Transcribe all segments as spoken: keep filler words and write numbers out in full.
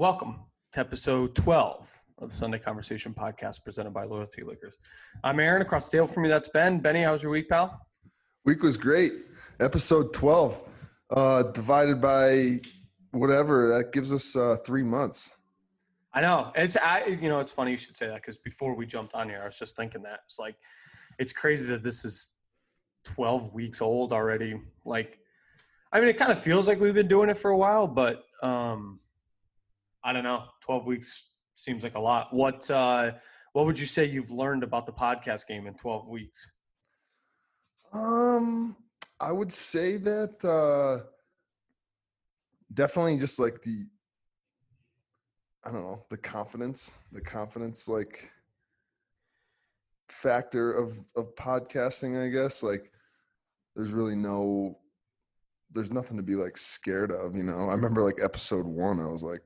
Welcome to episode twelve of the Sunday Conversation podcast presented by Loyalty Liquors. I'm Aaron. Across the table from me, that's Ben. Benny, how's your week, pal? Week was great. Episode twelve uh, divided by whatever. That gives us uh, three months. I know. It's I. You know, it's funny you should say that because before we jumped on here, I was just thinking that. It's like, it's crazy that this is twelve weeks old already. Like, I mean, it kind of feels like we've been doing it for a while, but um, – I don't know. twelve weeks seems like a lot. What uh, what would you say you've learned about the podcast game in twelve weeks? Um, I would say that uh, definitely just like the, I don't know, the confidence, the confidence like factor of, of podcasting, I guess. Like there's really no, there's nothing to be like scared of, you know. I remember like episode one, I was like,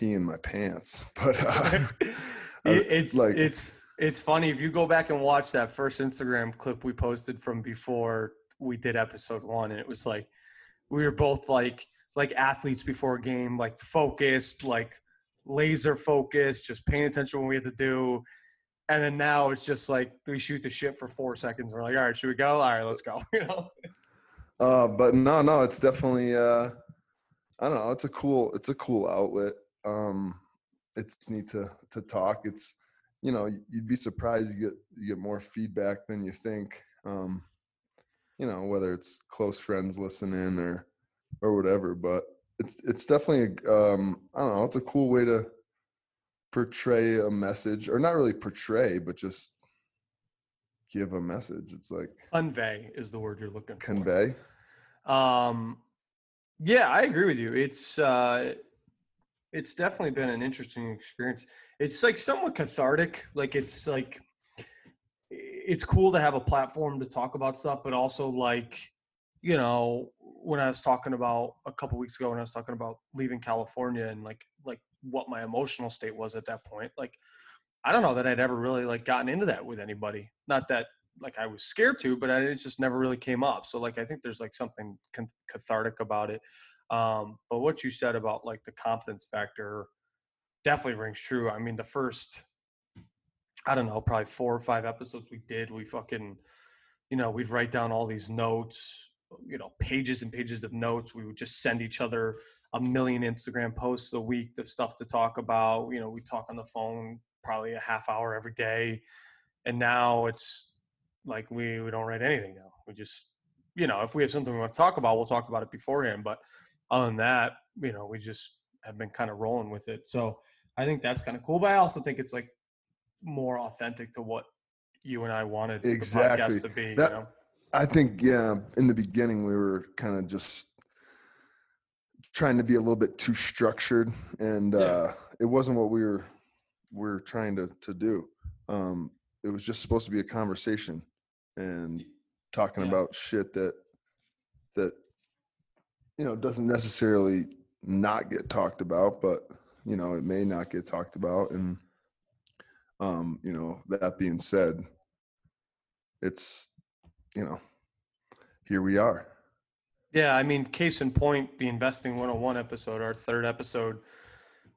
in my pants, but uh, it, it's like it's it's funny if you go back and watch that first Instagram clip we posted from before we did episode one, and it was like we were both like like athletes before a game, like focused, like laser focused, just paying attention to what we had to do. And then now it's just like we shoot the shit for four seconds. And we're like, all right, should we go? All right, let's go. You know. Uh, but no, no, it's definitely uh, I don't know. It's a cool, it's a cool outlet. Um, it's neat to, to talk. It's, you know, you'd be surprised you get, you get more feedback than you think. Um, you know, whether it's close friends listening or, or whatever, but it's, it's definitely, a, um, I don't know. It's a cool way to portray a message, or not really portray, but just give a message. It's like convey is the word you're looking for. Convey. Um, yeah, I agree with you. It's, uh, It's definitely been an interesting experience. It's like somewhat cathartic. Like it's like, it's cool to have a platform to talk about stuff, but also like, you know, when I was talking about a couple weeks ago, when I was talking about leaving California and like, like what my emotional state was at that point, like, I don't know that I'd ever really like gotten into that with anybody. Not that like I was scared to, but I, it just never really came up. So like, I think there's like something cathartic about it. Um, but what you said about like the confidence factor definitely rings true. I mean, the first, I don't know, probably four or five episodes we did, we fucking, you know, we'd write down all these notes, you know, pages and pages of notes. We would just send each other a million Instagram posts a week, the stuff to talk about, you know, we talk on the phone probably a half hour every day. And now it's like, we, we don't write anything now. We just, you know, if we have something we want to talk about, we'll talk about it beforehand, but other than that, you know, we just have been kind of rolling with it. So I think that's kind of cool. But I also think it's like more authentic to what you and I wanted exactly. The podcast to be. That, you know? I think, yeah, in the beginning, we were kind of just trying to be a little bit too structured. And yeah. uh, it wasn't what we were we were trying to, to do. Um, it was just supposed to be a conversation and talking yeah. about shit that that. You know, doesn't necessarily not get talked about, but you know, it may not get talked about. And um, you know, that being said, it's, you know, here we are. Yeah, I mean, case in point, the Investing one oh one episode, our third episode,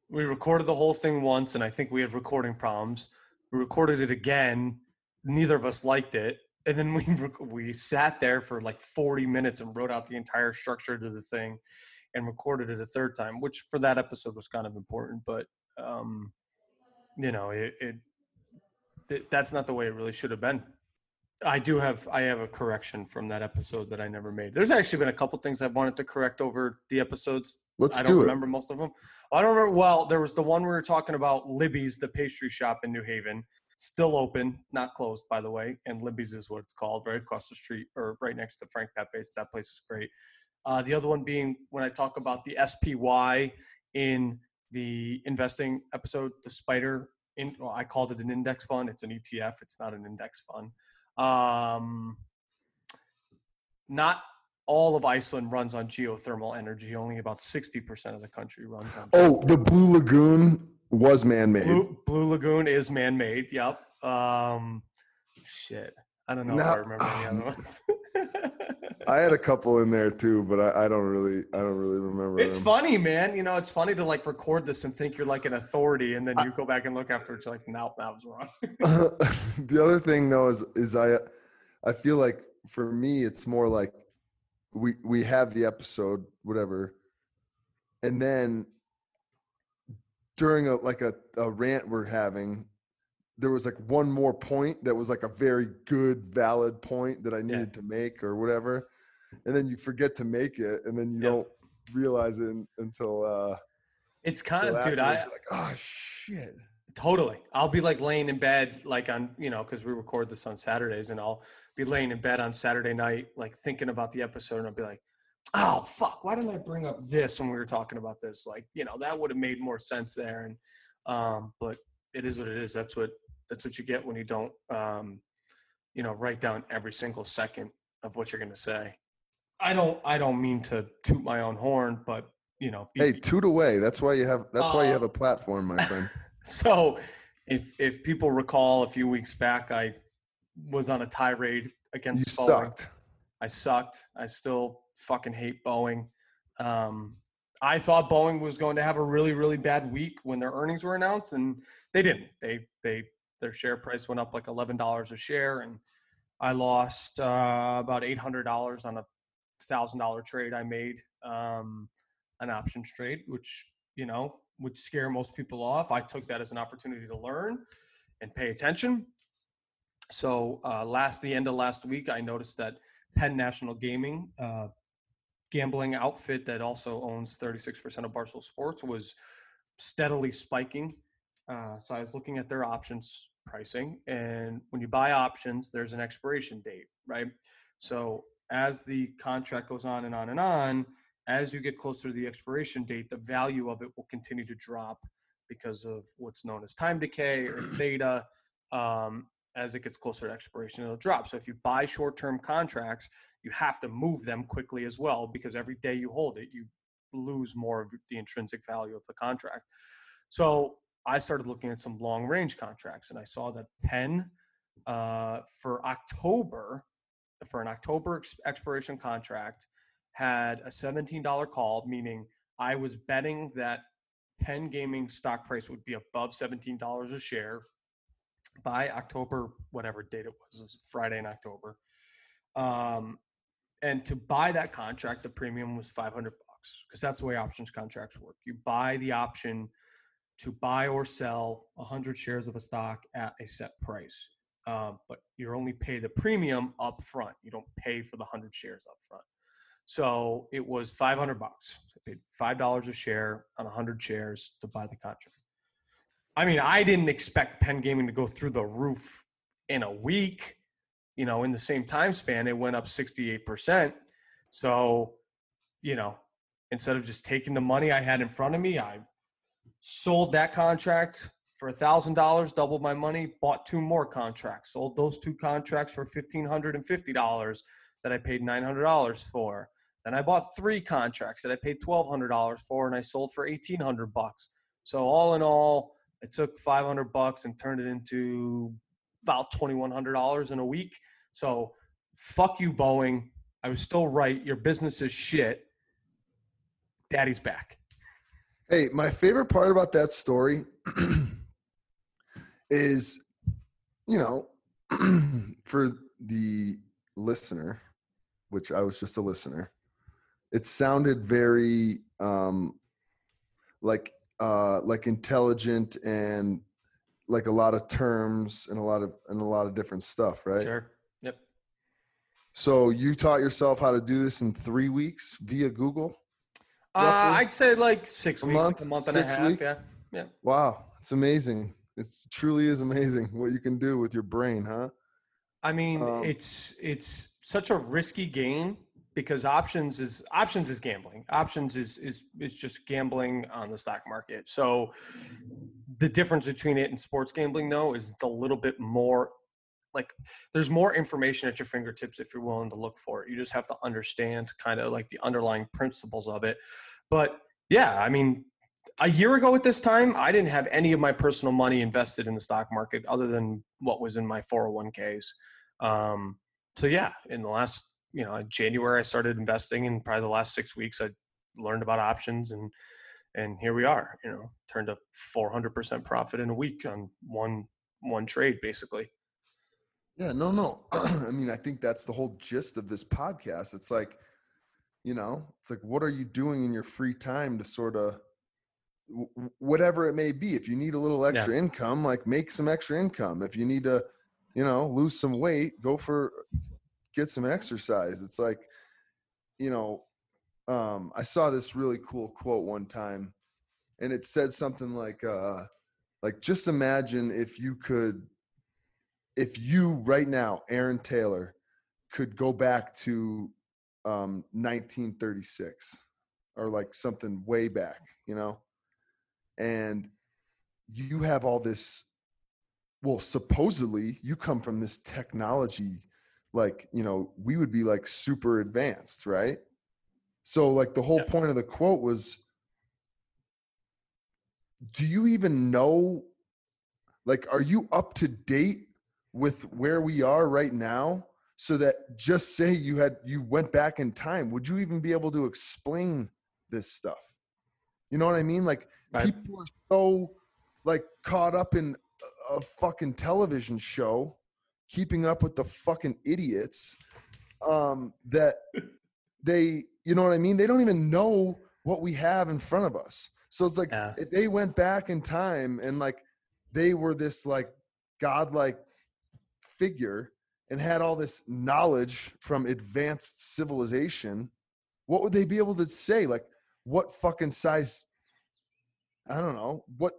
we recorded the whole thing once, and I think we had recording problems. We recorded it again, neither of us liked it. And then we we sat there for like forty minutes and wrote out the entire structure to the thing and recorded it a third time, which for that episode was kind of important. But, um, you know, it, it, it that's not the way it really should have been. I do have I have a correction from that episode that I never made. There's actually been a couple things I've wanted to correct over the episodes. Let's do it. I don't remember most of them. I don't remember. Well, there was the one we were talking about, Libby's, the pastry shop in New Haven. Still open, not closed, by the way. And Libby's is what it's called, right across the street or right next to Frank Pepe's. That place is great. Uh, the other one being when I talk about the S P Y in the investing episode, the spider, in, well, I called it an index fund. It's an E T F. It's not an index fund. Um, not all of Iceland runs on geothermal energy. Only about sixty percent of the country runs on. Oh, the Blue Lagoon. Was man-made. Blue, Blue Lagoon is man-made. Yep. Um, shit. I don't know no, if I remember um, any other ones. I had a couple in there too, but I, I don't really, I don't really remember. It's them. Funny, man. You know, it's funny to like record this and think you're like an authority, and then you I, go back and look after it. You're like, no, that was wrong. The other thing though is, is I, I feel like for me, it's more like we we have the episode, whatever, and then during a like a, a rant we're having, there was like one more point that was like a very good, valid point that I needed yeah. to make or whatever. And then you forget to make it. And then you yep. don't realize it until, uh, it's kind of, dude, I like, oh shit. Totally. I'll be like laying in bed, like on, you know, cause we record this on Saturdays, and I'll be laying in bed on Saturday night, like thinking about the episode, and I'll be like, oh fuck, why didn't I bring up this when we were talking about this? Like, you know, that would have made more sense there. And, um, but it is what it is. That's what, That's what you get when you don't, um, you know, write down every single second of what you're going to say. I don't, I don't mean to toot my own horn, but you know, be, hey, toot away. That's why you have, that's uh, why you have a platform, my friend. So if, if people recall a few weeks back, I was on a tirade against you Boeing. Sucked. I sucked. I still fucking hate Boeing. Um, I thought Boeing was going to have a really, really bad week when their earnings were announced, and they didn't. They, they, Their share price went up like eleven dollars a share, and I lost uh, about eight hundred dollars on a one thousand dollars trade I made, um, an options trade, which, you know, would scare most people off. I took that as an opportunity to learn and pay attention. So uh, last the end of last week, I noticed that Penn National Gaming, uh, gambling outfit that also owns thirty-six percent of Barstool Sports, was steadily spiking. Uh, so I was looking at their options pricing, and when you buy options, there's an expiration date, right? So as the contract goes on and on and on, as you get closer to the expiration date, the value of it will continue to drop because of what's known as time decay or theta. Um, as it gets closer to expiration, it'll drop. So if you buy short-term contracts, you have to move them quickly as well, because every day you hold it, you lose more of the intrinsic value of the contract. So I started looking at some long range contracts, and I saw that Penn uh, for October, for an October ex- expiration contract, had a seventeen dollars call, meaning I was betting that Penn Gaming stock price would be above seventeen dollars a share by October, whatever date it was, it was Friday in October. Um, and to buy that contract, the premium was five hundred bucks, because that's the way options contracts work. You buy the option to buy or sell one hundred shares of a stock at a set price. Um, but you only pay the premium up front. You don't pay for the one hundred shares up front. So it was five hundred bucks. So I paid five dollars a share on one hundred shares to buy the contract. I mean, I didn't expect Penn Gaming to go through the roof in a week. You know, in the same time span, it went up sixty-eight percent. So, you know, instead of just taking the money I had in front of me, I sold that contract for one thousand dollars, doubled my money, bought two more contracts, sold those two contracts for one thousand five hundred fifty dollars that I paid nine hundred dollars for. Then I bought three contracts that I paid one thousand two hundred dollars for, and I sold for one thousand eight hundred bucks. So all in all, I took five hundred bucks and turned it into about two thousand one hundred dollars in a week. So fuck you, Boeing. I was still right. Your business is shit. Daddy's back. Hey, my favorite part about that story is, you know, for the listener, which I was just a listener, it sounded very um, like uh, like intelligent and like a lot of terms and a lot of and a lot of different stuff, right? Sure. Yep. So you taught yourself how to do this in three weeks via Google? Uh, I'd say like six a weeks, month, like a month and a half. Week? Yeah, yeah. Wow, it's amazing. It truly is amazing what you can do with your brain, huh? I mean, um, it's it's such a risky game, because options is options is gambling. Options is is is just gambling on the stock market. So the difference between it and sports gambling, though, is it's a little bit more. Like, there's more information at your fingertips if you're willing to look for it. You just have to understand kind of like the underlying principles of it. But yeah, I mean, a year ago at this time, I didn't have any of my personal money invested in the stock market other than what was in my four oh one k's. Um, so yeah, in the last you know, in January I started investing, and probably the last six weeks I learned about options, and and here we are, you know, turned a four hundred percent profit in a week on one one trade, basically. Yeah, no, no. I mean, I think that's the whole gist of this podcast. It's like, you know, it's like, what are you doing in your free time to sort of, w- whatever it may be, if you need a little extra yeah. income, like make some extra income. If you need to, you know, lose some weight, go for, get some exercise. It's like, you know, um, I saw this really cool quote one time, and it said something like, uh, like, just imagine if you could, if you right now, Aaron Taylor, could go back to um, nineteen thirty-six or like something way back, you know, and you have all this, well, supposedly you come from this technology, like, you know, we would be like super advanced, right? So like the whole yeah. point of the quote was, do you even know, like, are you up to date with where we are right now, so that just say you had, you went back in time, would you even be able to explain this stuff? You know what I mean? Like right. people are so like caught up in a fucking television show, keeping up with the fucking idiots, um, that they, you know what I mean? They don't even know what we have in front of us. So it's like, yeah. if they went back in time and like, they were this like godlike figure and had all this knowledge from advanced civilization, what would they be able to say? Like, what fucking size, I don't know, what,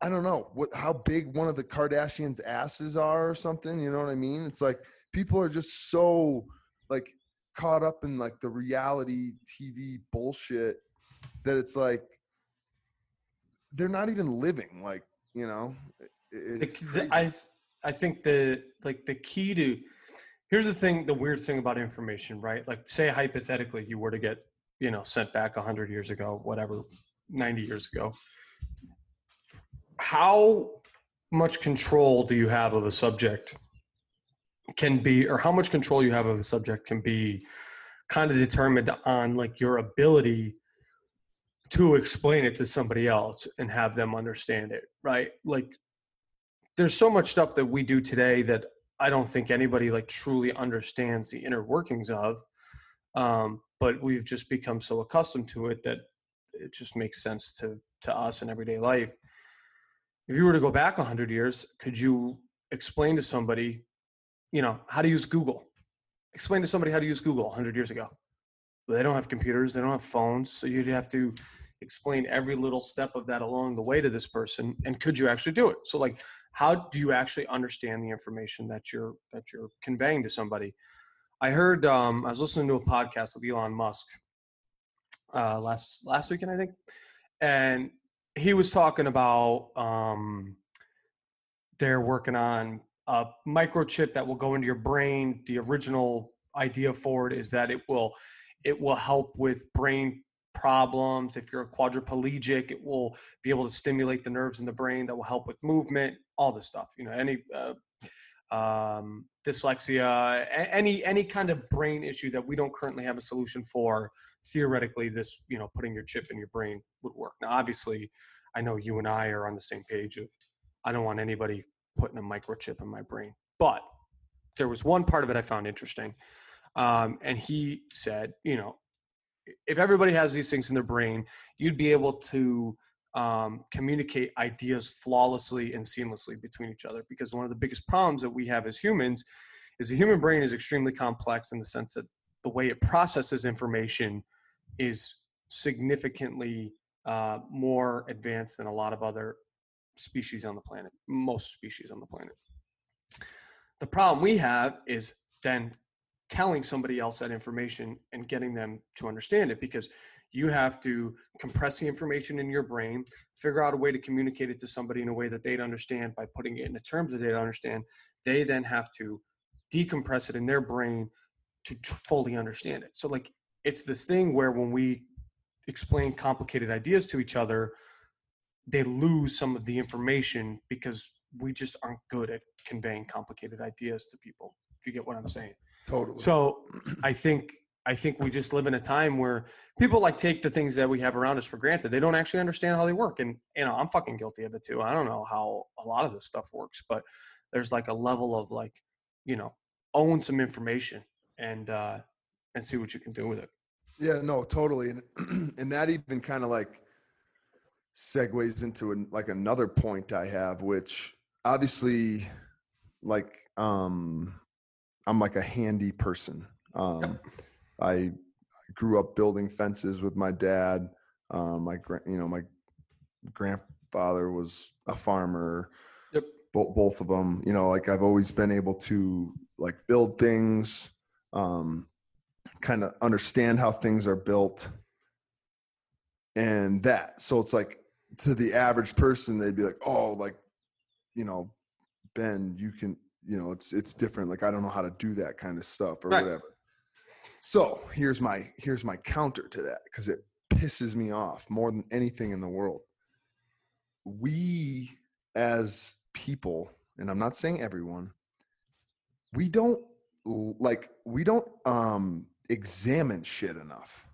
I don't know, what, how big one of the Kardashians' asses are or something, you know what I mean? It's like, people are just so, like, caught up in, like, the reality T V bullshit that it's like, they're not even living, like, you know, it's crazy. I, I think the, like the key to, here's the thing, the weird thing about information, right? Like say hypothetically, you were to get, you know, sent back a hundred years ago, whatever, ninety years ago, how much control do you have of a subject can be, or how much control you have of a subject can be kind of determined on like your ability to explain it to somebody else and have them understand it, right? Like, there's so much stuff that we do today that I don't think anybody like truly understands the inner workings of, um, but we've just become so accustomed to it that it just makes sense to, to us in everyday life. If you were to go back a hundred years, could you explain to somebody, you know, how to use Google? Explain to somebody how to use Google a hundred years ago. Well, they don't have computers, they don't have phones. So you'd have to explain every little step of that along the way to this person. And could you actually do it? So like, how do you actually understand the information that you're that you're conveying to somebody? I heard um, I was listening to a podcast of Elon Musk uh, last last weekend, I think, and he was talking about um, they're working on a microchip that will go into your brain. The original idea for it is that it will it will help with brain problems. If you're a quadriplegic, it will be able to stimulate the nerves in the brain that will help with movement, all this stuff, you know, any uh, um, dyslexia, any, any kind of brain issue that we don't currently have a solution for, theoretically, this, you know, putting your chip in your brain would work. Now, obviously I know you and I are on the same page of, I don't want anybody putting a microchip in my brain, but there was one part of it I found interesting. Um, and he said, you know, if everybody has these things in their brain, you'd be able to um, communicate ideas flawlessly and seamlessly between each other. Because one of the biggest problems that we have as humans is the human brain is extremely complex in the sense that the way it processes information is significantly uh, more advanced than a lot of other species on the planet, most species on the planet. The problem we have is then telling somebody else that information and getting them to understand it, because you have to compress the information in your brain, figure out a way to communicate it to somebody in a way that they'd understand by putting it in the terms that they'd understand. They then have to decompress it in their brain to fully understand it. So like, it's this thing where when we explain complicated ideas to each other, they lose some of the information because we just aren't good at conveying complicated ideas to people. If you get what I'm saying. Totally. So I think I think we just live in a time where people like take the things that we have around us for granted. They don't actually understand how they work. And, you know, I'm fucking guilty of it too. I don't know how a lot of this stuff works, but there's like a level of like, you know, own some information and, uh, and see what you can do with it. Yeah, no, totally. And, and that even kind of like segues into an, like another point I have, which obviously like, um, I'm like a handy person. Um, yep. I grew up building fences with my dad. Um, my, gra- you know, my grandfather was a farmer. Yep. Bo- both of them, you know, like I've always been able to like build things, um, kind of understand how things are built and that. So it's like to the average person, they'd be like, oh, like, you know, Ben, you can, you know, it's, it's different. Like, I don't know how to do that kind of stuff or right. whatever. So here's my, here's my counter to that. Cause it pisses me off more than anything in the world. We as people, and I'm not saying everyone, we don't like, we don't, um, examine shit enough.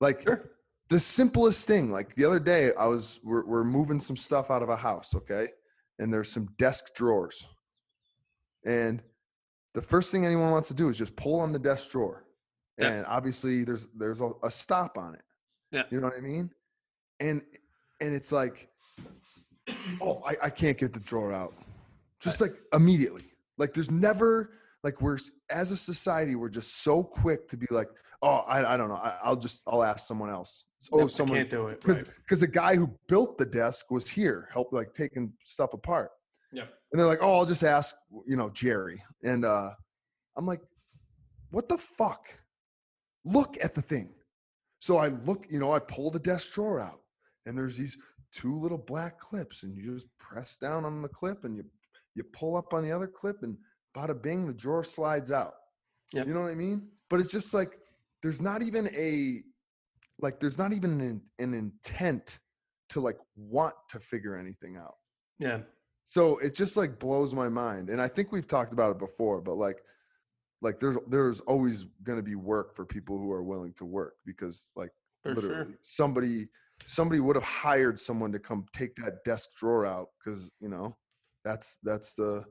Like sure. the simplest thing, like the other day I was, we're, we're moving some stuff out of a house. Okay. And there's some desk drawers. And the first thing anyone wants to do is just pull on the desk drawer. Yeah. And obviously there's, there's a, a stop on it. Yeah. You know what I mean? And, and it's like, oh, I, I can't get the drawer out. Just like immediately. Like there's never like we're as a society, we're just so quick to be like, oh, I, I don't know. I, I'll just, I'll ask someone else. Oh, no, someone can't do it. Cause, right. cause the guy who built the desk was here, helped like taking stuff apart. Yeah. And they're like, oh, I'll just ask, you know, Jerry. And uh, I'm like, what the fuck? Look at the thing. So I look, you know, I pull the desk drawer out and there's these two little black clips and you just press down on the clip and you, you pull up on the other clip and bada bing, the drawer slides out. Yep. You know what I mean? But it's just like, there's not even a, like, there's not even an, an intent to like want to figure anything out. Yeah. So it just like blows my mind. And I think we've talked about it before, but like, like there's, there's always going to be work for people who are willing to work because like for literally sure. somebody, somebody would have hired someone to come take that desk drawer out. Cause you know, that's, that's the,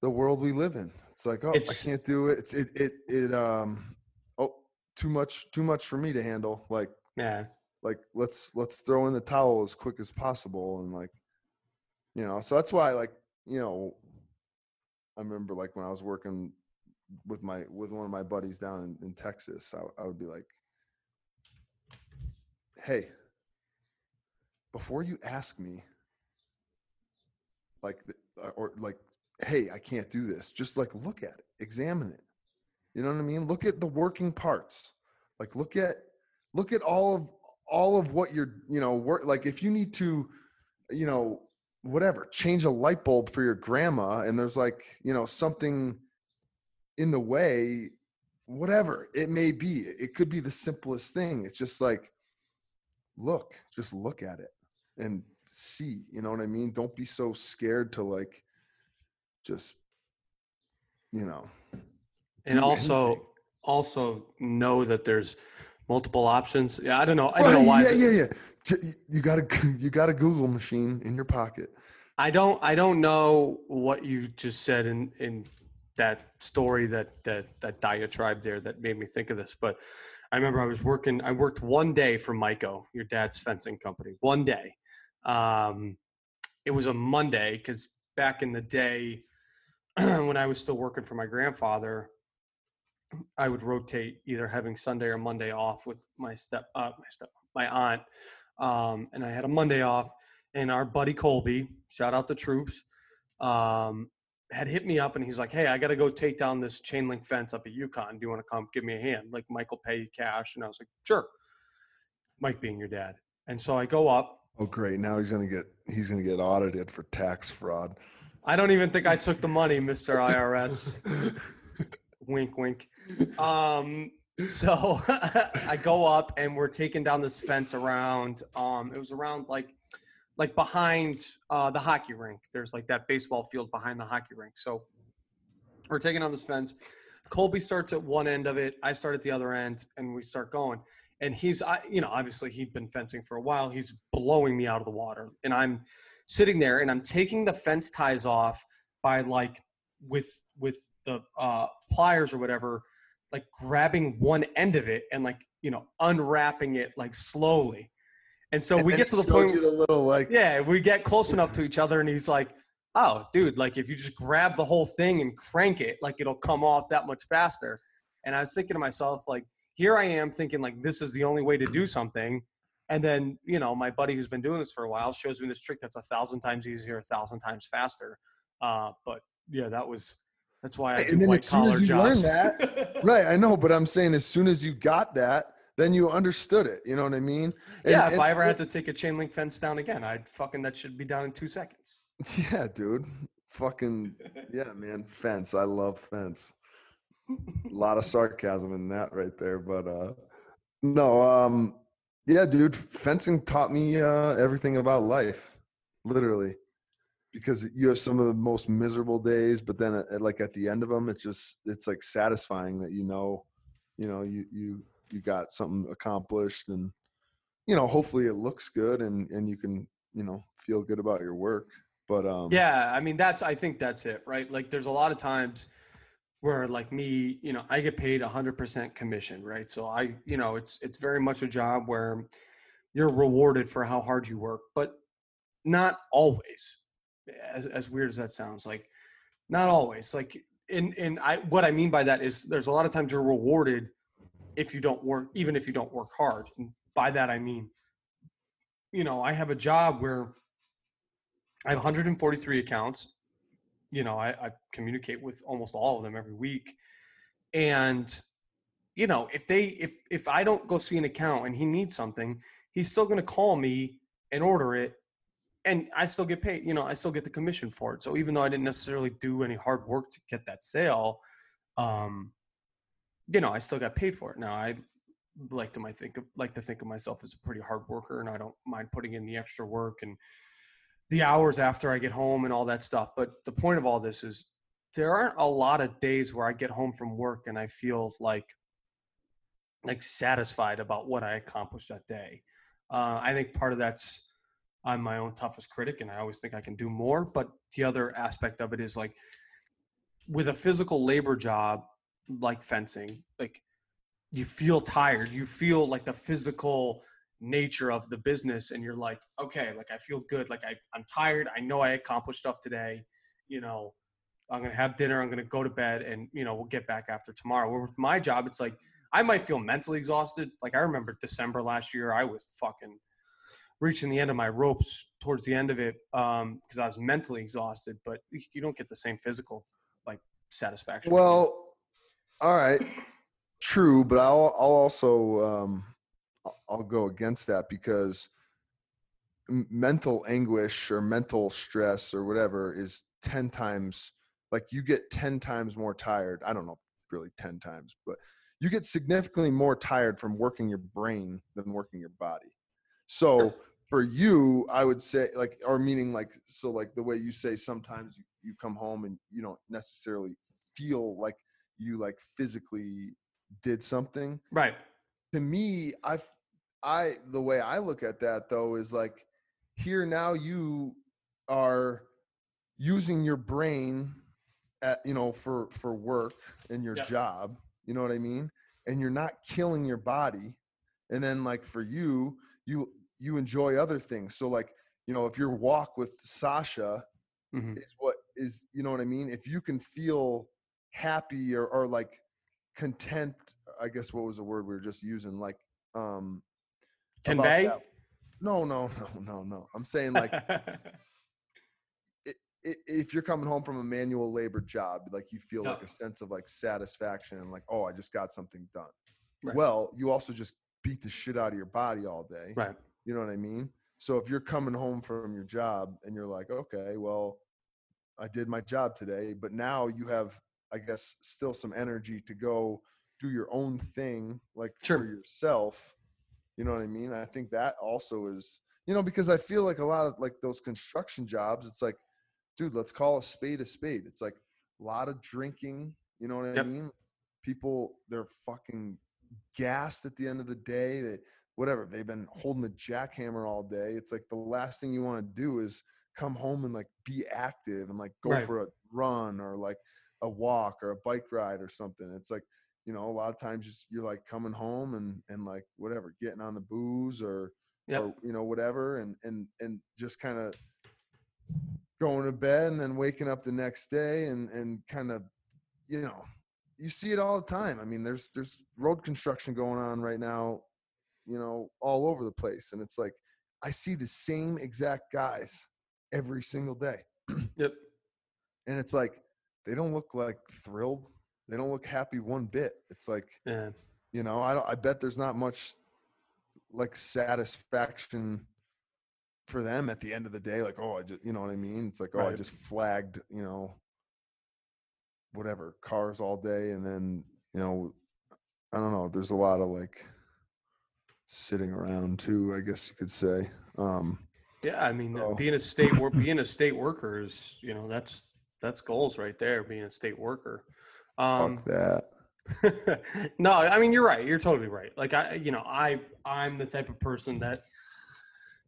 the world we live in. It's like, oh, it's, I can't do it. It's it, it, it, um, oh, too much, too much for me to handle. Like, yeah, like let's, let's throw in the towel as quick as possible. And like, you know, so that's why, like, you know, I remember, like, when I was working with my with one of my buddies down in, in Texas, I, I would be like, hey, before you ask me, like, or like, hey, I can't do this, just, like, look at it, examine it. You know what I mean? Look at the working parts. Like, look at, look at all of, all of what you're, you know, work, like, if you need to, you know, whatever, change a light bulb for your grandma and there's like, you know, something in the way, whatever it may be. It could be the simplest thing. It's just like, look, just look at it and see, you know what I mean? Don't be so scared to like, just, you know. And also, anything. also know that there's multiple options. Yeah, I don't know. I don't know why. Yeah, yeah, yeah. You got a you got a Google machine in your pocket. I don't. I don't know what you just said in, in that story that, that that diatribe there that made me think of this. But I remember I was working. I worked one day for Maico, your dad's fencing company. One day. Um, it was a Monday because back in the day when I was still working for my grandfather, I would rotate either having Sunday or Monday off with my step, uh, my step, my aunt. Um, and I had a Monday off and our buddy Colby, shout out the troops, um, had hit me up and he's like, hey, I got to go take down this chain link fence up at Yukon. Do you want to come give me a hand? Like Michael pay you cash. And I was like, sure. Mike being your dad. And so I go up. Oh, great. Now he's going to get, he's going to get audited for tax fraud. I don't even think I took the money, Mister I R S. Wink, wink. Um, so I go up and we're taking down this fence around, um, it was around like, like behind, uh, the hockey rink. There's like that baseball field behind the hockey rink. So We're taking on this fence. Colby starts at one end of it. I start at the other end, and we start going. And he's, I, you know, obviously he'd been fencing for a while. He's blowing me out of the water. And I'm sitting there, and I'm taking the fence ties off by, like, with with the uh, pliers or whatever, like, grabbing one end of it and, like, you know, unwrapping it, like, slowly. And so and we get to the point, the little, like, yeah, we get close enough to each other, and he's like, oh, dude, like, if you just grab the whole thing and crank it, like, it'll come off that much faster. And I was thinking to myself, like, here I am thinking, like, this is the only way to do something. And then, you know, my buddy who's been doing this for a while shows me this trick that's a thousand times easier, a thousand times faster. Uh, but, yeah, that was – that's why I right, do white-collar jobs. Learn that, right, I know, but I'm saying as soon as you got that, then you understood it. You know what I mean? And, yeah, if and, I ever had to take a chain link fence down again, I'd fucking – that should be down in two seconds. Yeah, dude. Fucking – yeah, man. Fence. I love fence. A lot of sarcasm in that right there. But, uh, no, um, yeah, dude, fencing taught me uh, everything about life, literally. Because you have some of the most miserable days, but then at, at, like at the end of them, it's just it's like satisfying that you know, you know, you you you got something accomplished, and you know, hopefully it looks good, and and you can you know feel good about your work. But um, yeah, I mean that's I think that's it, right? Like there's a lot of times where like me, you know, I get paid one hundred percent commission, right? So I, you know, it's it's very much a job where you're rewarded for how hard you work, but not always. As, as weird as that sounds, like not always like and and I what I mean by that is there's a lot of times you're rewarded if you don't work, even if you don't work hard. And by that I mean, you know, I have a job where I have one hundred forty-three accounts. You know, I, I communicate with almost all of them every week. And you know, if they if if I don't go see an account and he needs something, he's still going to call me and order it. And I still get paid, you know, I still get the commission for it. So even though I didn't necessarily do any hard work to get that sale, um, you know, I still got paid for it. Now I like to my think of, like to think of myself as a pretty hard worker, and I don't mind putting in the extra work and the hours after I get home and all that stuff. But the point of all this is there aren't a lot of days where I get home from work and I feel like, like satisfied about what I accomplished that day. Uh, I think part of that's, I'm my own toughest critic, and I always think I can do more. But the other aspect of it is like with a physical labor job, like fencing, like you feel tired, you feel like the physical nature of the business. And you're like, okay, like I feel good. Like I, I'm tired. I know I accomplished stuff today. You know, I'm going to have dinner. I'm going to go to bed, and, you know, we'll get back after tomorrow. Where with my job, it's like, I might feel mentally exhausted. Like I remember December last year, I was fucking reaching the end of my ropes towards the end of it um, because I was mentally exhausted, but you don't get the same physical like satisfaction. Well, all right, true, but I'll, I'll also um, I'll go against that because mental anguish or mental stress or whatever is ten times like you get ten times more tired. I don't know, really ten times, but you get significantly more tired from working your brain than working your body. So for you, I would say like, or meaning like, so like the way you say, sometimes you, you come home and you don't necessarily feel like you like physically did something. Right. To me, I, I, the way I look at that though, is like here now you are using your brain at, you know, for, for work and your yeah. job, you know what I mean? And you're not killing your body. And then like for you, you you enjoy other things. So like, you know, if your walk with Sasha mm-hmm. is what is, you know what I mean? If you can feel happy or, or like content, I guess what was the word we were just using? Like, um, convey? No, no, no, no, no. I'm saying like, it, it, if you're coming home from a manual labor job, like you feel no. like a sense of like satisfaction and like, oh, I just got something done. Right. Well, you also just beat the shit out of your body all day. Right. You know what I mean? So if you're coming home from your job and you're like, okay, well, I did my job today, but now you have, I guess, still some energy to go do your own thing, like sure. for yourself. You know what I mean? I think that also is, you know, because I feel like a lot of like those construction jobs, it's like, dude, let's call a spade a spade. It's like, a lot of drinking. You know what I yep. mean? People, they're fucking gassed at the end of the day. They, whatever, they've been holding a jackhammer all day. It's like the last thing you want to do is come home and like be active and like go right. for a run or like a walk or a bike ride or something. It's like, you know, a lot of times just you're like coming home and, and like whatever, getting on the booze or, yep. or you know, whatever. And, and, and just kind of going to bed and then waking up the next day and, and kind of, you know, you see it all the time. I mean, there's, there's road construction going on right now, you know, all over the place. And it's like, I see the same exact guys every single day. Yep. And it's like, they don't look like thrilled. They don't look happy one bit. It's like, yeah. you know, I don't, I bet there's not much like satisfaction for them at the end of the day. Like, oh, I just, you know what I mean? It's like, oh, right. I just flagged, you know, whatever, cars all day. And then, you know, I don't know. There's a lot of like sitting around too, I guess you could say. Um, yeah. I mean, so. being a state, being a state worker is, you know, that's, that's goals right there. Being a state worker. Um, Fuck that. No, I mean, you're right. You're totally right. Like I, you know, I, I'm the type of person that,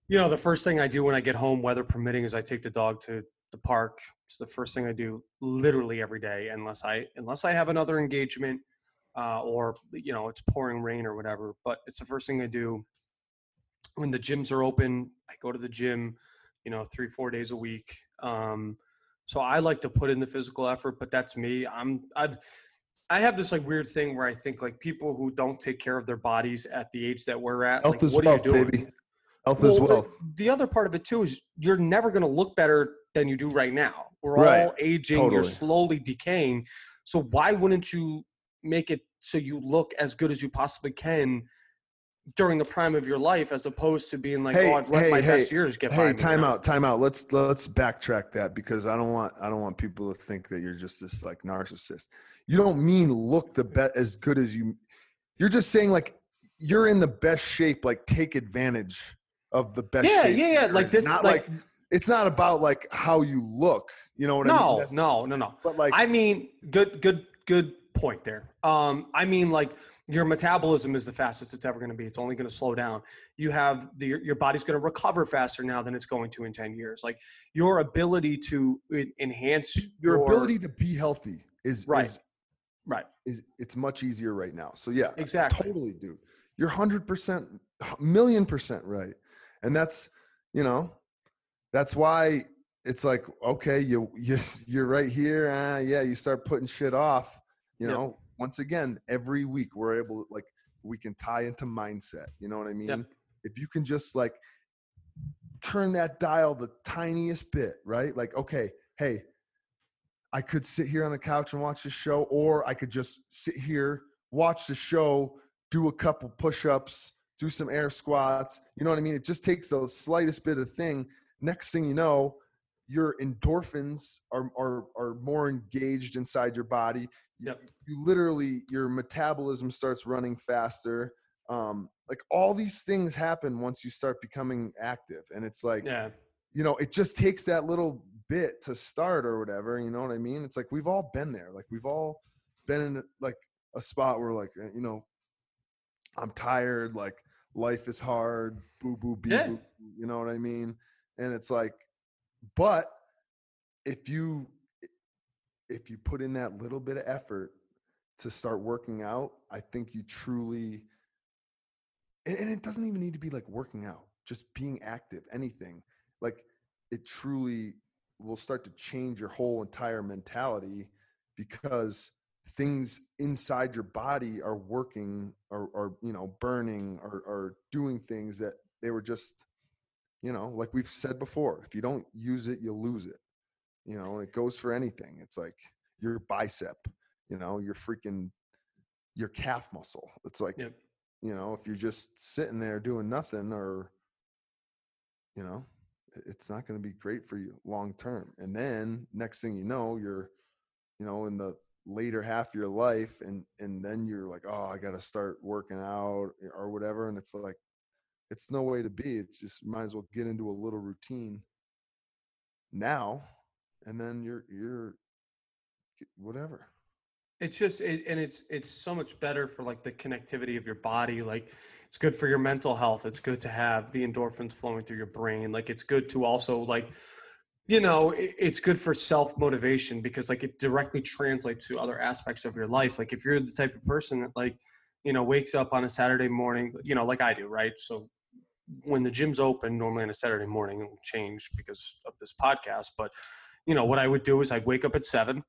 you know, the first thing I do when I get home, weather permitting, is I take the dog to the park. It's the first thing I do literally every day, unless I, unless I have another engagement, uh, or, you know, it's pouring rain or whatever, but it's the first thing I do. When the gyms are open, I go to the gym, you know, three, four days a week. Um, So I like to put in the physical effort, but that's me. I'm I've I have this like weird thing where I think like people who don't take care of their bodies at the age that we're at, health like, is what wealth, are you doing? Baby. Health well, is wealth. The, the other part of it too is you're never going to look better than you do right now. We're right. all aging. Totally. You're slowly decaying. So why wouldn't you make it so you look as good as you possibly can during the prime of your life, as opposed to being like, hey, oh, I've let hey, my hey, best years get hey, by me. Hey, time now. out, time out. Let's let's backtrack that, because I don't want I don't want people to think that you're just this like narcissist. You don't mean look the bet as good as you. You're just saying like you're in the best shape. Like take advantage of the best. Yeah, shape. Yeah, yeah. Like, like this, not like, like it's not about like how you look. You know what no, I mean? That's, no, no, no. But like, I mean, good, good, good point there. Um, I mean, like. Your metabolism is the fastest it's ever going to be. It's only going to slow down. You have the, your, your body's going to recover faster now than it's going to in ten years. Like your ability to enhance your, your ability to be healthy is right. Is, right. Is it's much easier right now. So yeah, exactly. Totally, dude. You're one hundred percent, million percent right. And that's, you know, that's why it's like, okay, you, you you're right here. Uh, yeah. You start putting shit off, you know, yeah. Once again, every week we're able to, like, we can tie into mindset. You know what I mean? Yep. If you can just like turn that dial the tiniest bit, right? Like, okay, hey, I could sit here on the couch and watch the show, or I could just sit here, watch the show, do a couple push-ups, do some air squats. You know what I mean? It just takes the slightest bit of thing. Next thing you know, your endorphins are, are, are more engaged inside your body. You, yep. you literally, your metabolism starts running faster. Um, like all these things happen once you start becoming active. And it's like, yeah. you know, it just takes that little bit to start or whatever. You know what I mean? It's like, we've all been there. Like we've all been in like a spot where like, you know, I'm tired. Like life is hard. Boo, boo, boo, yeah. boo, boo. You know what I mean? And it's like, but if you if you put in that little bit of effort to start working out, I think you truly – and it doesn't even need to be like working out, just being active, anything. Like it truly will start to change your whole entire mentality, because things inside your body are working or, or you know, burning or, or doing things that they were just – you know, like we've said before, if you don't use it, you lose it. You know, and it goes for anything. It's like your bicep, you know, your freaking, your calf muscle. It's like, yep. you know, if you're just sitting there doing nothing, or, you know, it's not going to be great for you long term. And then next thing you know, you're, you know, in the later half of your life, and, and then you're like, oh, I got to start working out or whatever. And it's like, it's no way to be. It's just might as well get into a little routine now, and then you're you're whatever. It's just, it, and it's, it's so much better for like the connectivity of your body. Like it's good for your mental health. It's good to have the endorphins flowing through your brain. Like it's good to also like, you know, it, it's good for self-motivation because like it directly translates to other aspects of your life. Like if you're the type of person that like, you know, wakes up on a Saturday morning, you know, like I do. Right. So when the gym's open, normally on a Saturday morning, it'll change because of this podcast. But you know, what I would do is I'd wake up at seven.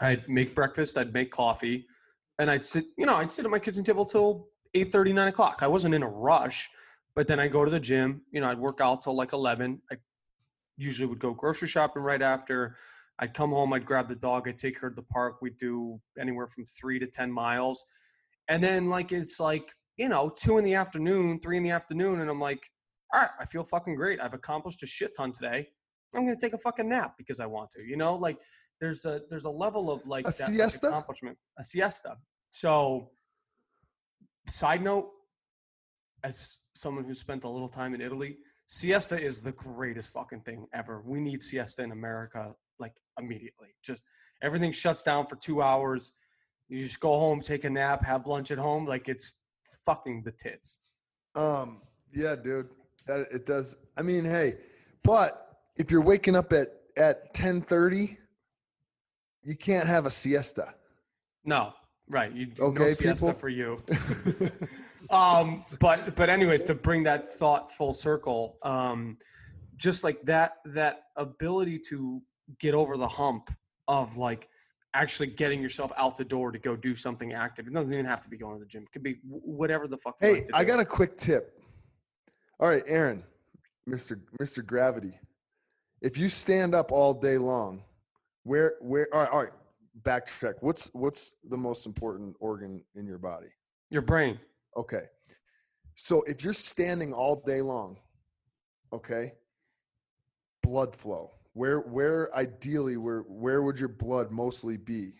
I'd make breakfast, I'd make coffee, and I'd sit, you know, I'd sit at my kitchen table till eight thirty, nine o'clock. I wasn't in a rush, but then I'd go to the gym, you know, I'd work out till like eleven. I usually would go grocery shopping right after. I'd come home, I'd grab the dog, I'd take her to the park. We'd do anywhere from three to ten miles. And then like, it's like, you know, two in the afternoon, three in the afternoon. And I'm like, all right, I feel fucking great. I've accomplished a shit ton today. I'm going to take a fucking nap because I want to, you know, like, There's a there's a level of like a that, siesta like accomplishment, a siesta. So, side note, as someone who spent a little time in Italy, siesta is the greatest fucking thing ever. We need siesta in America like immediately. Just everything shuts down for two hours. You just go home, take a nap, have lunch at home. Like it's fucking the tits. Um. Yeah, dude. That it does. I mean, hey, but if you're waking up at at ten thirty. You can't have a siesta. No, right. You okay, no siesta people? For you. um, but but anyways, to bring that thought full circle, um, just like that that ability to get over the hump of like actually getting yourself out the door to go do something active. It doesn't even have to be going to the gym. It could be whatever the fuck. Hey, you like to I do. Got a quick tip. All right, Aaron, Mister Mister Gravity, if you stand up all day long. Where, where, all right, all right, backtrack. What's, what's the most important organ in your body? Your brain. Okay. So if you're standing all day long, okay, blood flow, where, where ideally, where, where would your blood mostly be?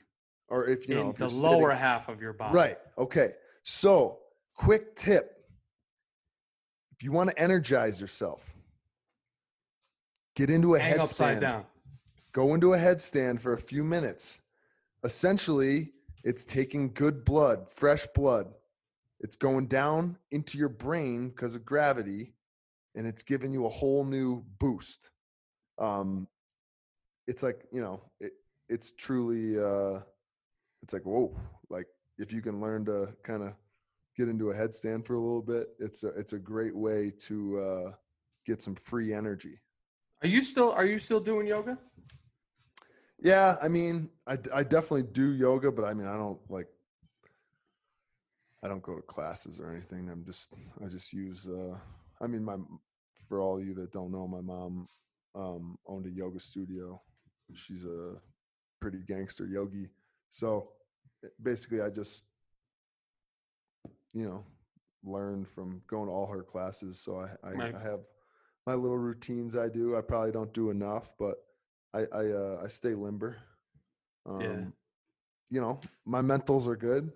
Or if you in know, if the lower sitting, half of your body. Right. Okay. So quick tip. If you want to energize yourself, get into a hang headstand. Upside down. Go into a headstand for a few minutes. Essentially, it's taking good blood, fresh blood. It's going down into your brain because of gravity, and it's giving you a whole new boost. Um, it's like, you know, it, it's truly, uh, it's like, whoa. Like, if you can learn to kind of get into a headstand for a little bit, it's a, it's a great way to uh, get some free energy. Are you still, are you still doing yoga? Yeah, I mean, I, I definitely do yoga, but I mean, I don't like, I don't go to classes or anything. I'm just, I just use, uh, I mean, my, for all you that don't know, my mom um, owned a yoga studio. She's a pretty gangster yogi. So basically I just, you know, learned from going to all her classes. So I, I, right. I have my little routines I do. I probably don't do enough, but I I, uh, I stay limber. Um, yeah. You know, my mentals are good.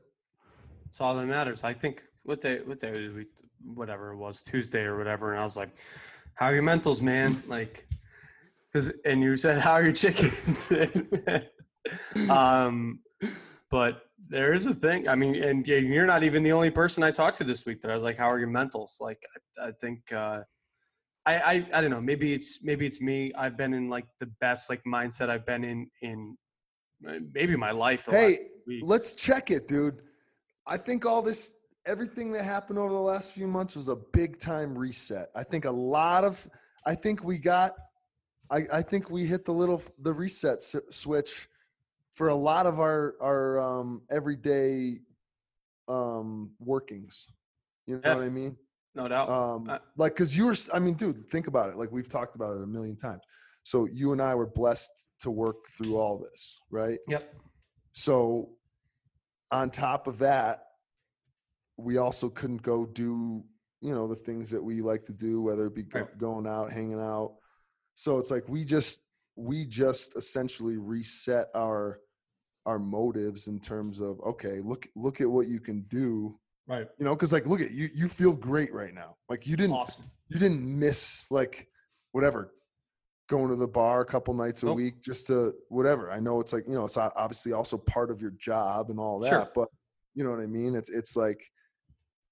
That's all that matters. I think what day, what day was we, whatever it was, Tuesday or whatever, and I was like, "How are your mentals, man?" Like, because and you said, "How are your chickens?" um, but there is a thing. I mean, and you're not even the only person I talked to this week that I was like, "How are your mentals?" Like, I, I think. Uh, I, I, I don't know. Maybe it's, maybe it's me. I've been in like the best like mindset I've been in, in maybe my life. Hey, let's check it, dude. I think all this, everything that happened over the last few months was a big time reset. I think a lot of, I think we got, I, I think we hit the little, the reset s- switch for a lot of our, our um, everyday um, workings. You know yeah. what I mean? No doubt. Um, uh, like, cause you were, I mean, dude, think about it. Like we've talked about it a million times. So you and I were blessed to work through all this, right? Yep. So on top of that, we also couldn't go do, you know, the things that we like to do, whether it be go, right. going out, hanging out. So it's like, we just, we just essentially reset our, our motives in terms of, okay, look, look at what you can do. Right. You know, because like, look at you, you feel great right now. Like you didn't, awesome. You didn't miss like whatever going to the bar a couple nights a nope. week just to whatever. I know it's like, you know, it's obviously also part of your job and all that, sure. but you know what I mean? It's, it's like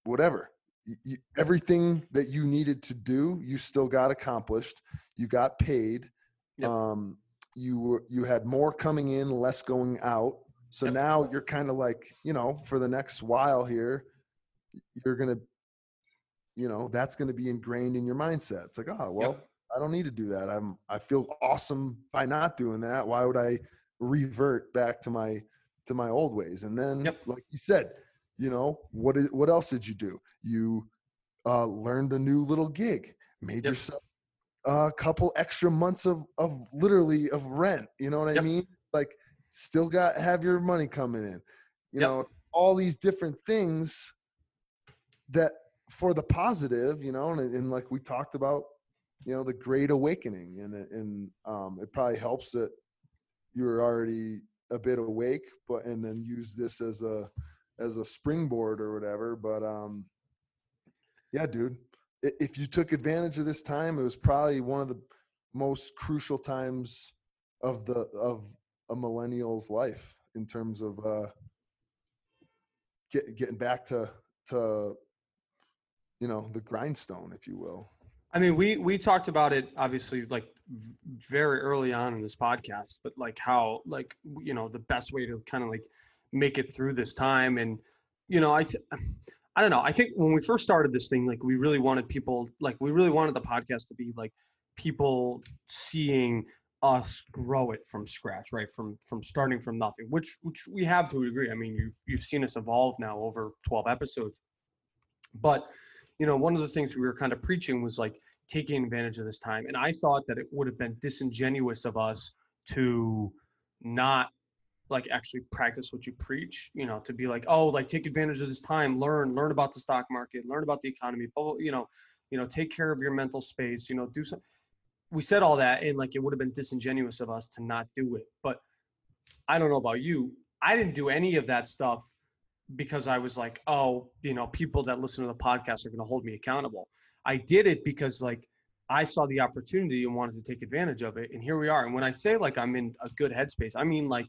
whatever. You, you, everything that you needed to do, you still got accomplished. You got paid. Yep. Um, you were, you had more coming in, less going out. So yep. now you're kind of like, you know, for the next while here, you're going to, you know, that's going to be ingrained in your mindset. It's like, oh, well, yep. I don't need to do that. I'm, I feel awesome by not doing that. Why would I revert back to my, to my old ways? And then yep. like you said, you know, what is, what else did you do? You uh, learned a new little gig, made yep. yourself a couple extra months of, of literally of rent. You know what yep. I mean? Like still got, have your money coming in, you yep. know, all these different things that for the positive, you know, and, and like we talked about, you know, the great awakening, and, and um, it probably helps that you're already a bit awake, but, and then use this as a, as a springboard or whatever. But um, yeah, dude, if you took advantage of this time, it was probably one of the most crucial times of the, of a millennial's life in terms of uh, get, getting back to, to, you know, the grindstone, if you will. I mean, we, we talked about it obviously like very early on in this podcast, but like how, like, you know, the best way to kind of like make it through this time. And, you know, I, th- I don't know. I think when we first started this thing, like we really wanted people, like we really wanted the podcast to be like people seeing us grow it from scratch, right? From, from starting from nothing, which, which we have to a degree. I mean, you've, you've seen us evolve now over twelve episodes, but you know, one of the things we were kind of preaching was like taking advantage of this time. And I thought that it would have been disingenuous of us to not like actually practice what you preach, you know, to be like, oh, like take advantage of this time, learn, learn about the stock market, learn about the economy, you know, you know, take care of your mental space, you know, do some. We said all that and like, it would have been disingenuous of us to not do it. But I don't know about you. I didn't do any of that stuff because I was like, oh, you know, people that listen to the podcast are going to hold me accountable. I did it because like I saw the opportunity and wanted to take advantage of it. And here we are. And when I say like I'm in a good headspace, I mean like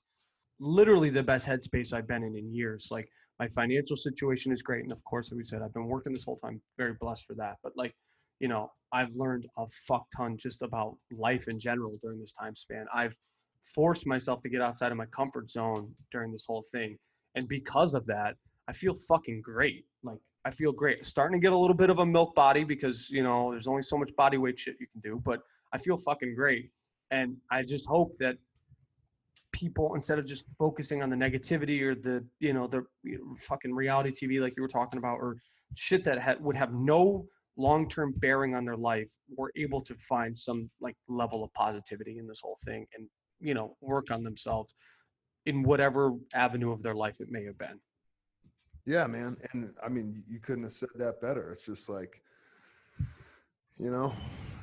literally the best headspace I've been in in years. Like my financial situation is great. And of course, like we said, I've been working this whole time, very blessed for that. But like, you know, I've learned a fuck ton just about life in general during this time span. I've forced myself to get outside of my comfort zone during this whole thing. And because of that, I feel fucking great. Like I feel great. Starting to get a little bit of a milk body because, you know, there's only so much body weight shit you can do, but I feel fucking great. And I just hope that people, instead of just focusing on the negativity or the, you know, the fucking reality T V, like you were talking about, or shit that ha- would have no long-term bearing on their life, were able to find some like level of positivity in this whole thing and, you know, work on themselves in whatever avenue of their life it may have been. Yeah, man. And I mean, you couldn't have said that better. It's just like, you know,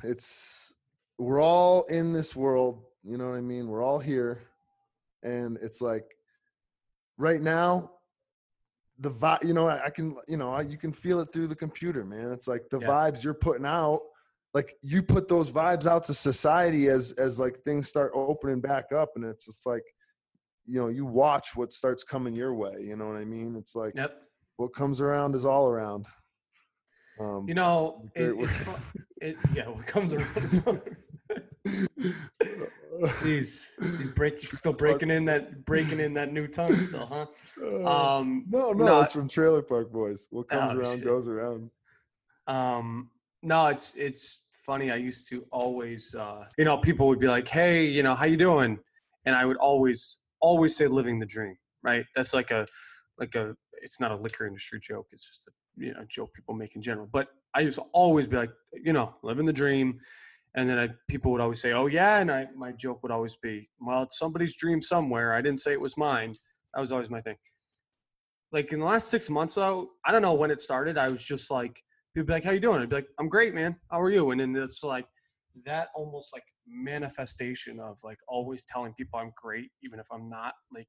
it's, we're all in this world. You know what I mean? We're all here. And it's like right now, the vibe, you know, I can, you know, you can feel it through the computer, man. It's like the yeah. vibes you're putting out, like you put those vibes out to society as, as like things start opening back up. And it's just like, you know, you watch what starts coming your way. You know what I mean? It's like, yep. what comes around is all around. Um, you know, it, it's fun. It, yeah, what comes around is all around. Jeez, you break, still breaking in that, breaking in that new tongue still, huh? Um, no, no, no, it's from Trailer Park Boys. What comes oh, around shit. goes around. Um, no, it's, it's funny. I used to always, uh, you know, people would be like, hey, you know, how you doing? And I would always, always say living the dream, right? That's like a, like a, it's not a liquor industry joke. It's just a, you know, joke people make in general. But I used to always be like, you know, living the dream. And then I, people would always say, oh yeah. And I, my joke would always be, well, it's somebody's dream somewhere. I didn't say it was mine. That was always my thing. Like in the last six months though, I don't know when it started. I was just like, people be like, how you doing? I'd be like, I'm great, man. How are you? And then it's like that almost like manifestation of like always telling people I'm great even if I'm not, like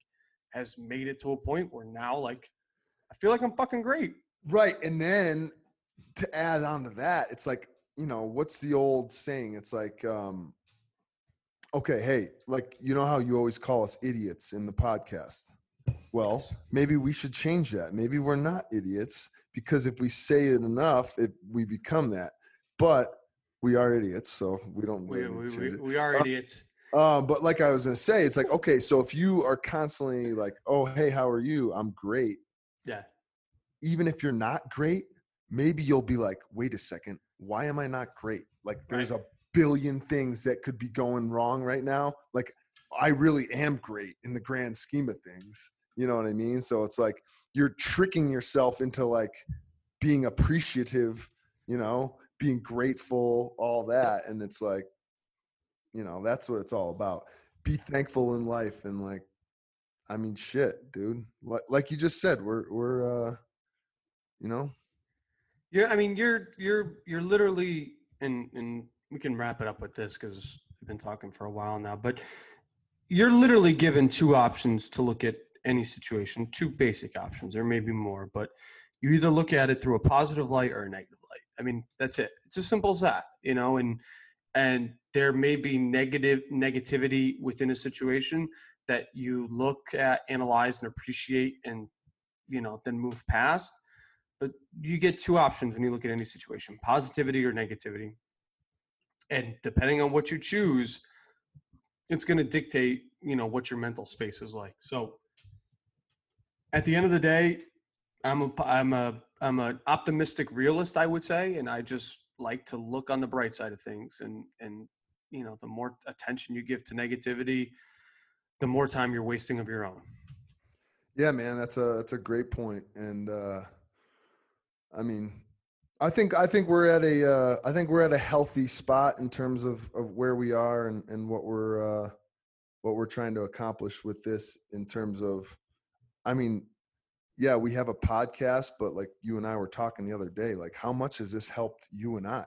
has made it to a point where now like I feel like I'm fucking great, right? And then to add on to that, it's like, you know, what's the old saying? It's like um okay, hey, like, you know how you always call us idiots in the podcast? Well, yes. Maybe we should change that. Maybe we're not idiots, because if we say it enough, it, we become that. But we are idiots, so we don't really we, we, we, we are idiots. Um, um, but like I was going to say, it's like, okay, so if you are constantly like, oh, hey, how are you? I'm great. Yeah. Even if you're not great, maybe you'll be like, wait a second, why am I not great? Like, there's right. a billion things that could be going wrong right now. Like, I really am great in the grand scheme of things. You know what I mean? So it's like you're tricking yourself into like being appreciative, you know, being grateful, all that. And it's like, you know, that's what it's all about. Be thankful in life. And like, I mean, shit, dude, like you just said, we're, we're, uh, you know, you're, I mean, you're, you're, you're literally, and, and we can wrap it up with this, 'cause we've been talking for a while now, but you're literally given two options to look at any situation, two basic options. There may be more, but you either look at it through a positive light or a negative light. I mean, that's it. It's as simple as that, you know, and, and there may be negative negativity within a situation that you look at, analyze, and appreciate, and, you know, then move past. But you get two options when you look at any situation, positivity or negativity. And depending on what you choose, it's going to dictate, you know, what your mental space is like. So at the end of the day, I'm a, I'm a, I'm an optimistic realist, I would say. And I just like to look on the bright side of things. And, and, you know, the more attention you give to negativity, the more time you're wasting of your own. Yeah, man, that's a, that's a great point. And, uh, I mean, I think, I think we're at a, uh, I think we're at a healthy spot in terms of, of where we are and, and what we're, uh, what we're trying to accomplish with this in terms of, I mean, yeah, we have a podcast, but like you and I were talking the other day, like how much has this helped you and I?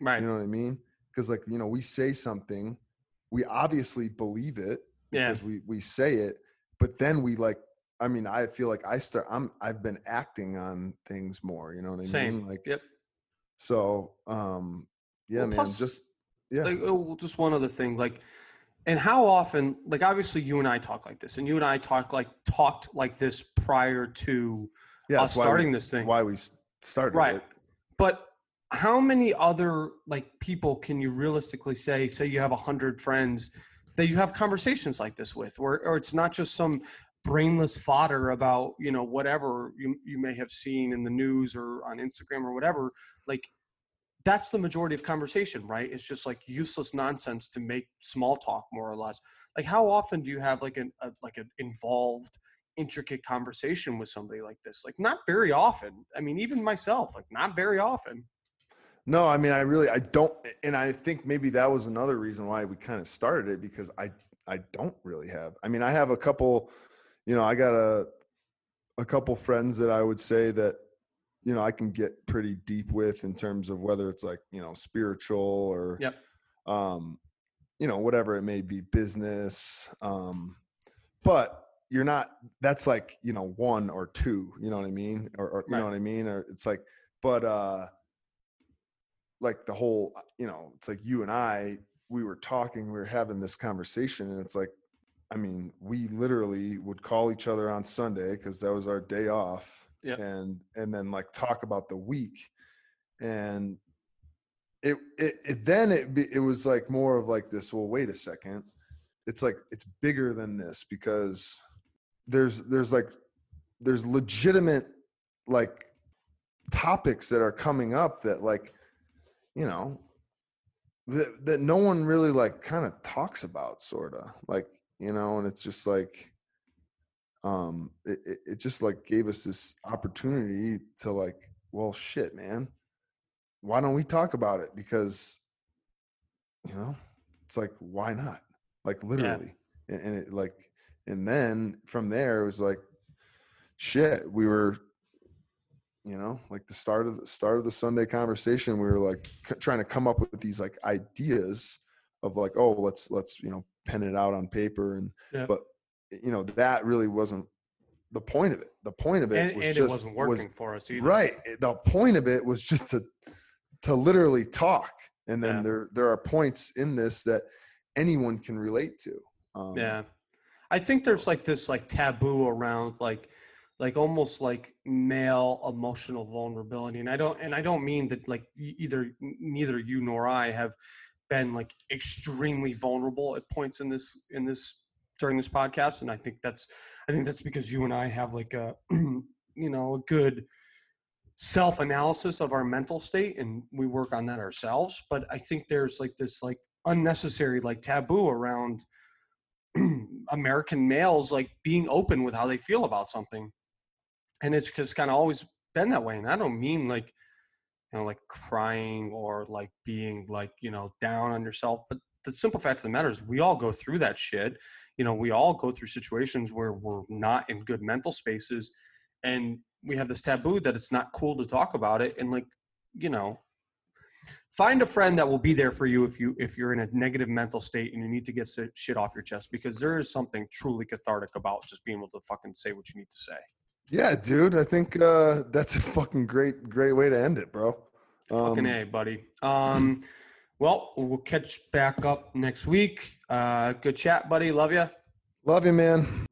Right. You know what I mean? Because like, you know, we say something, we obviously believe it because yeah. we, we say it, but then we like, I mean, I feel like I start, I'm, I've been acting on things more, you know what I Same. mean? Like, yep. So, um, yeah, well, man, plus, just, yeah. Like, oh, just one other thing, like, and how often, like, obviously you and I talk like this, and you and I talk like, talked like this prior to yeah, us starting we, this thing. Why we started right. it. But how many other, like, people can you realistically say, say you have one hundred friends that you have conversations like this with, or, or it's not just some brainless fodder about, you know, whatever you, you may have seen in the news or on Instagram or whatever, like, that's the majority of conversation, right? It's just like useless nonsense to make small talk, more or less. Like, how often do you have like an, a, like an involved, intricate conversation with somebody like this? Like, not very often. I mean, even myself, like not very often. No, I mean, I really, I don't. And I think maybe that was another reason why we kind of started it, because I, I don't really have, I mean, I have a couple, you know, I got a, a couple friends that I would say that, you know, I can get pretty deep with in terms of whether it's like, you know, spiritual or, yep. um, you know, whatever it may be, business. Um, but you're not, that's like, you know, one or two, you know what I mean? Or, or you right. know what I mean? Or it's like, but, uh, like the whole, you know, it's like you and I, we were talking, we were having this conversation, and it's like, I mean, we literally would call each other on Sunday, 'cause that was our day off. Yep. And, and then like talk about the week, and it, it, it then it, it was like more of like this, well, wait a second. It's like, it's bigger than this, because there's, there's like, there's legitimate like topics that are coming up that like, you know, that, that no one really like kind of talks about, sort of like, you know, and it's just like, um, it, it just like gave us this opportunity to like, well, shit, man, why don't we talk about it? Because, you know, it's like, why not? Like literally. Yeah. And, and it like, and then from there it was like, shit, we were, you know, like the start of the start of the Sunday conversation, we were like c- trying to come up with these like ideas of like, oh, let's, let's, you know, pen it out on paper. And, yeah. but, you know, that really wasn't the point of it. The point of it and, was and just, it wasn't working was, for us either. Right. The point of it was just to, to literally talk. And then yeah. there, there are points in this that anyone can relate to. Um, yeah. I think there's like this like taboo around like, like almost like male emotional vulnerability. And I don't, and I don't mean that like either, neither you nor I have been like extremely vulnerable at points in this, in this, during this podcast. And I think that's, I think that's because you and I have like a, you know, a good self-analysis of our mental state, and we work on that ourselves. But I think there's like this like unnecessary like taboo around American males like being open with how they feel about something, and it's just kind of always been that way. And I don't mean like, you know, like crying or like being like, you know, down on yourself, but the simple fact of the matter is we all go through that shit. You know, we all go through situations where we're not in good mental spaces, and we have this taboo that it's not cool to talk about it. And like, you know, find a friend that will be there for you if you, if you're in a negative mental state and you need to get shit off your chest, because there is something truly cathartic about just being able to fucking say what you need to say. Yeah, dude. I think uh, that's a fucking great, great way to end it, bro. Um, fucking A, buddy. Um, well, we'll catch back up next week. Uh, good chat, buddy. Love you. Love you, man.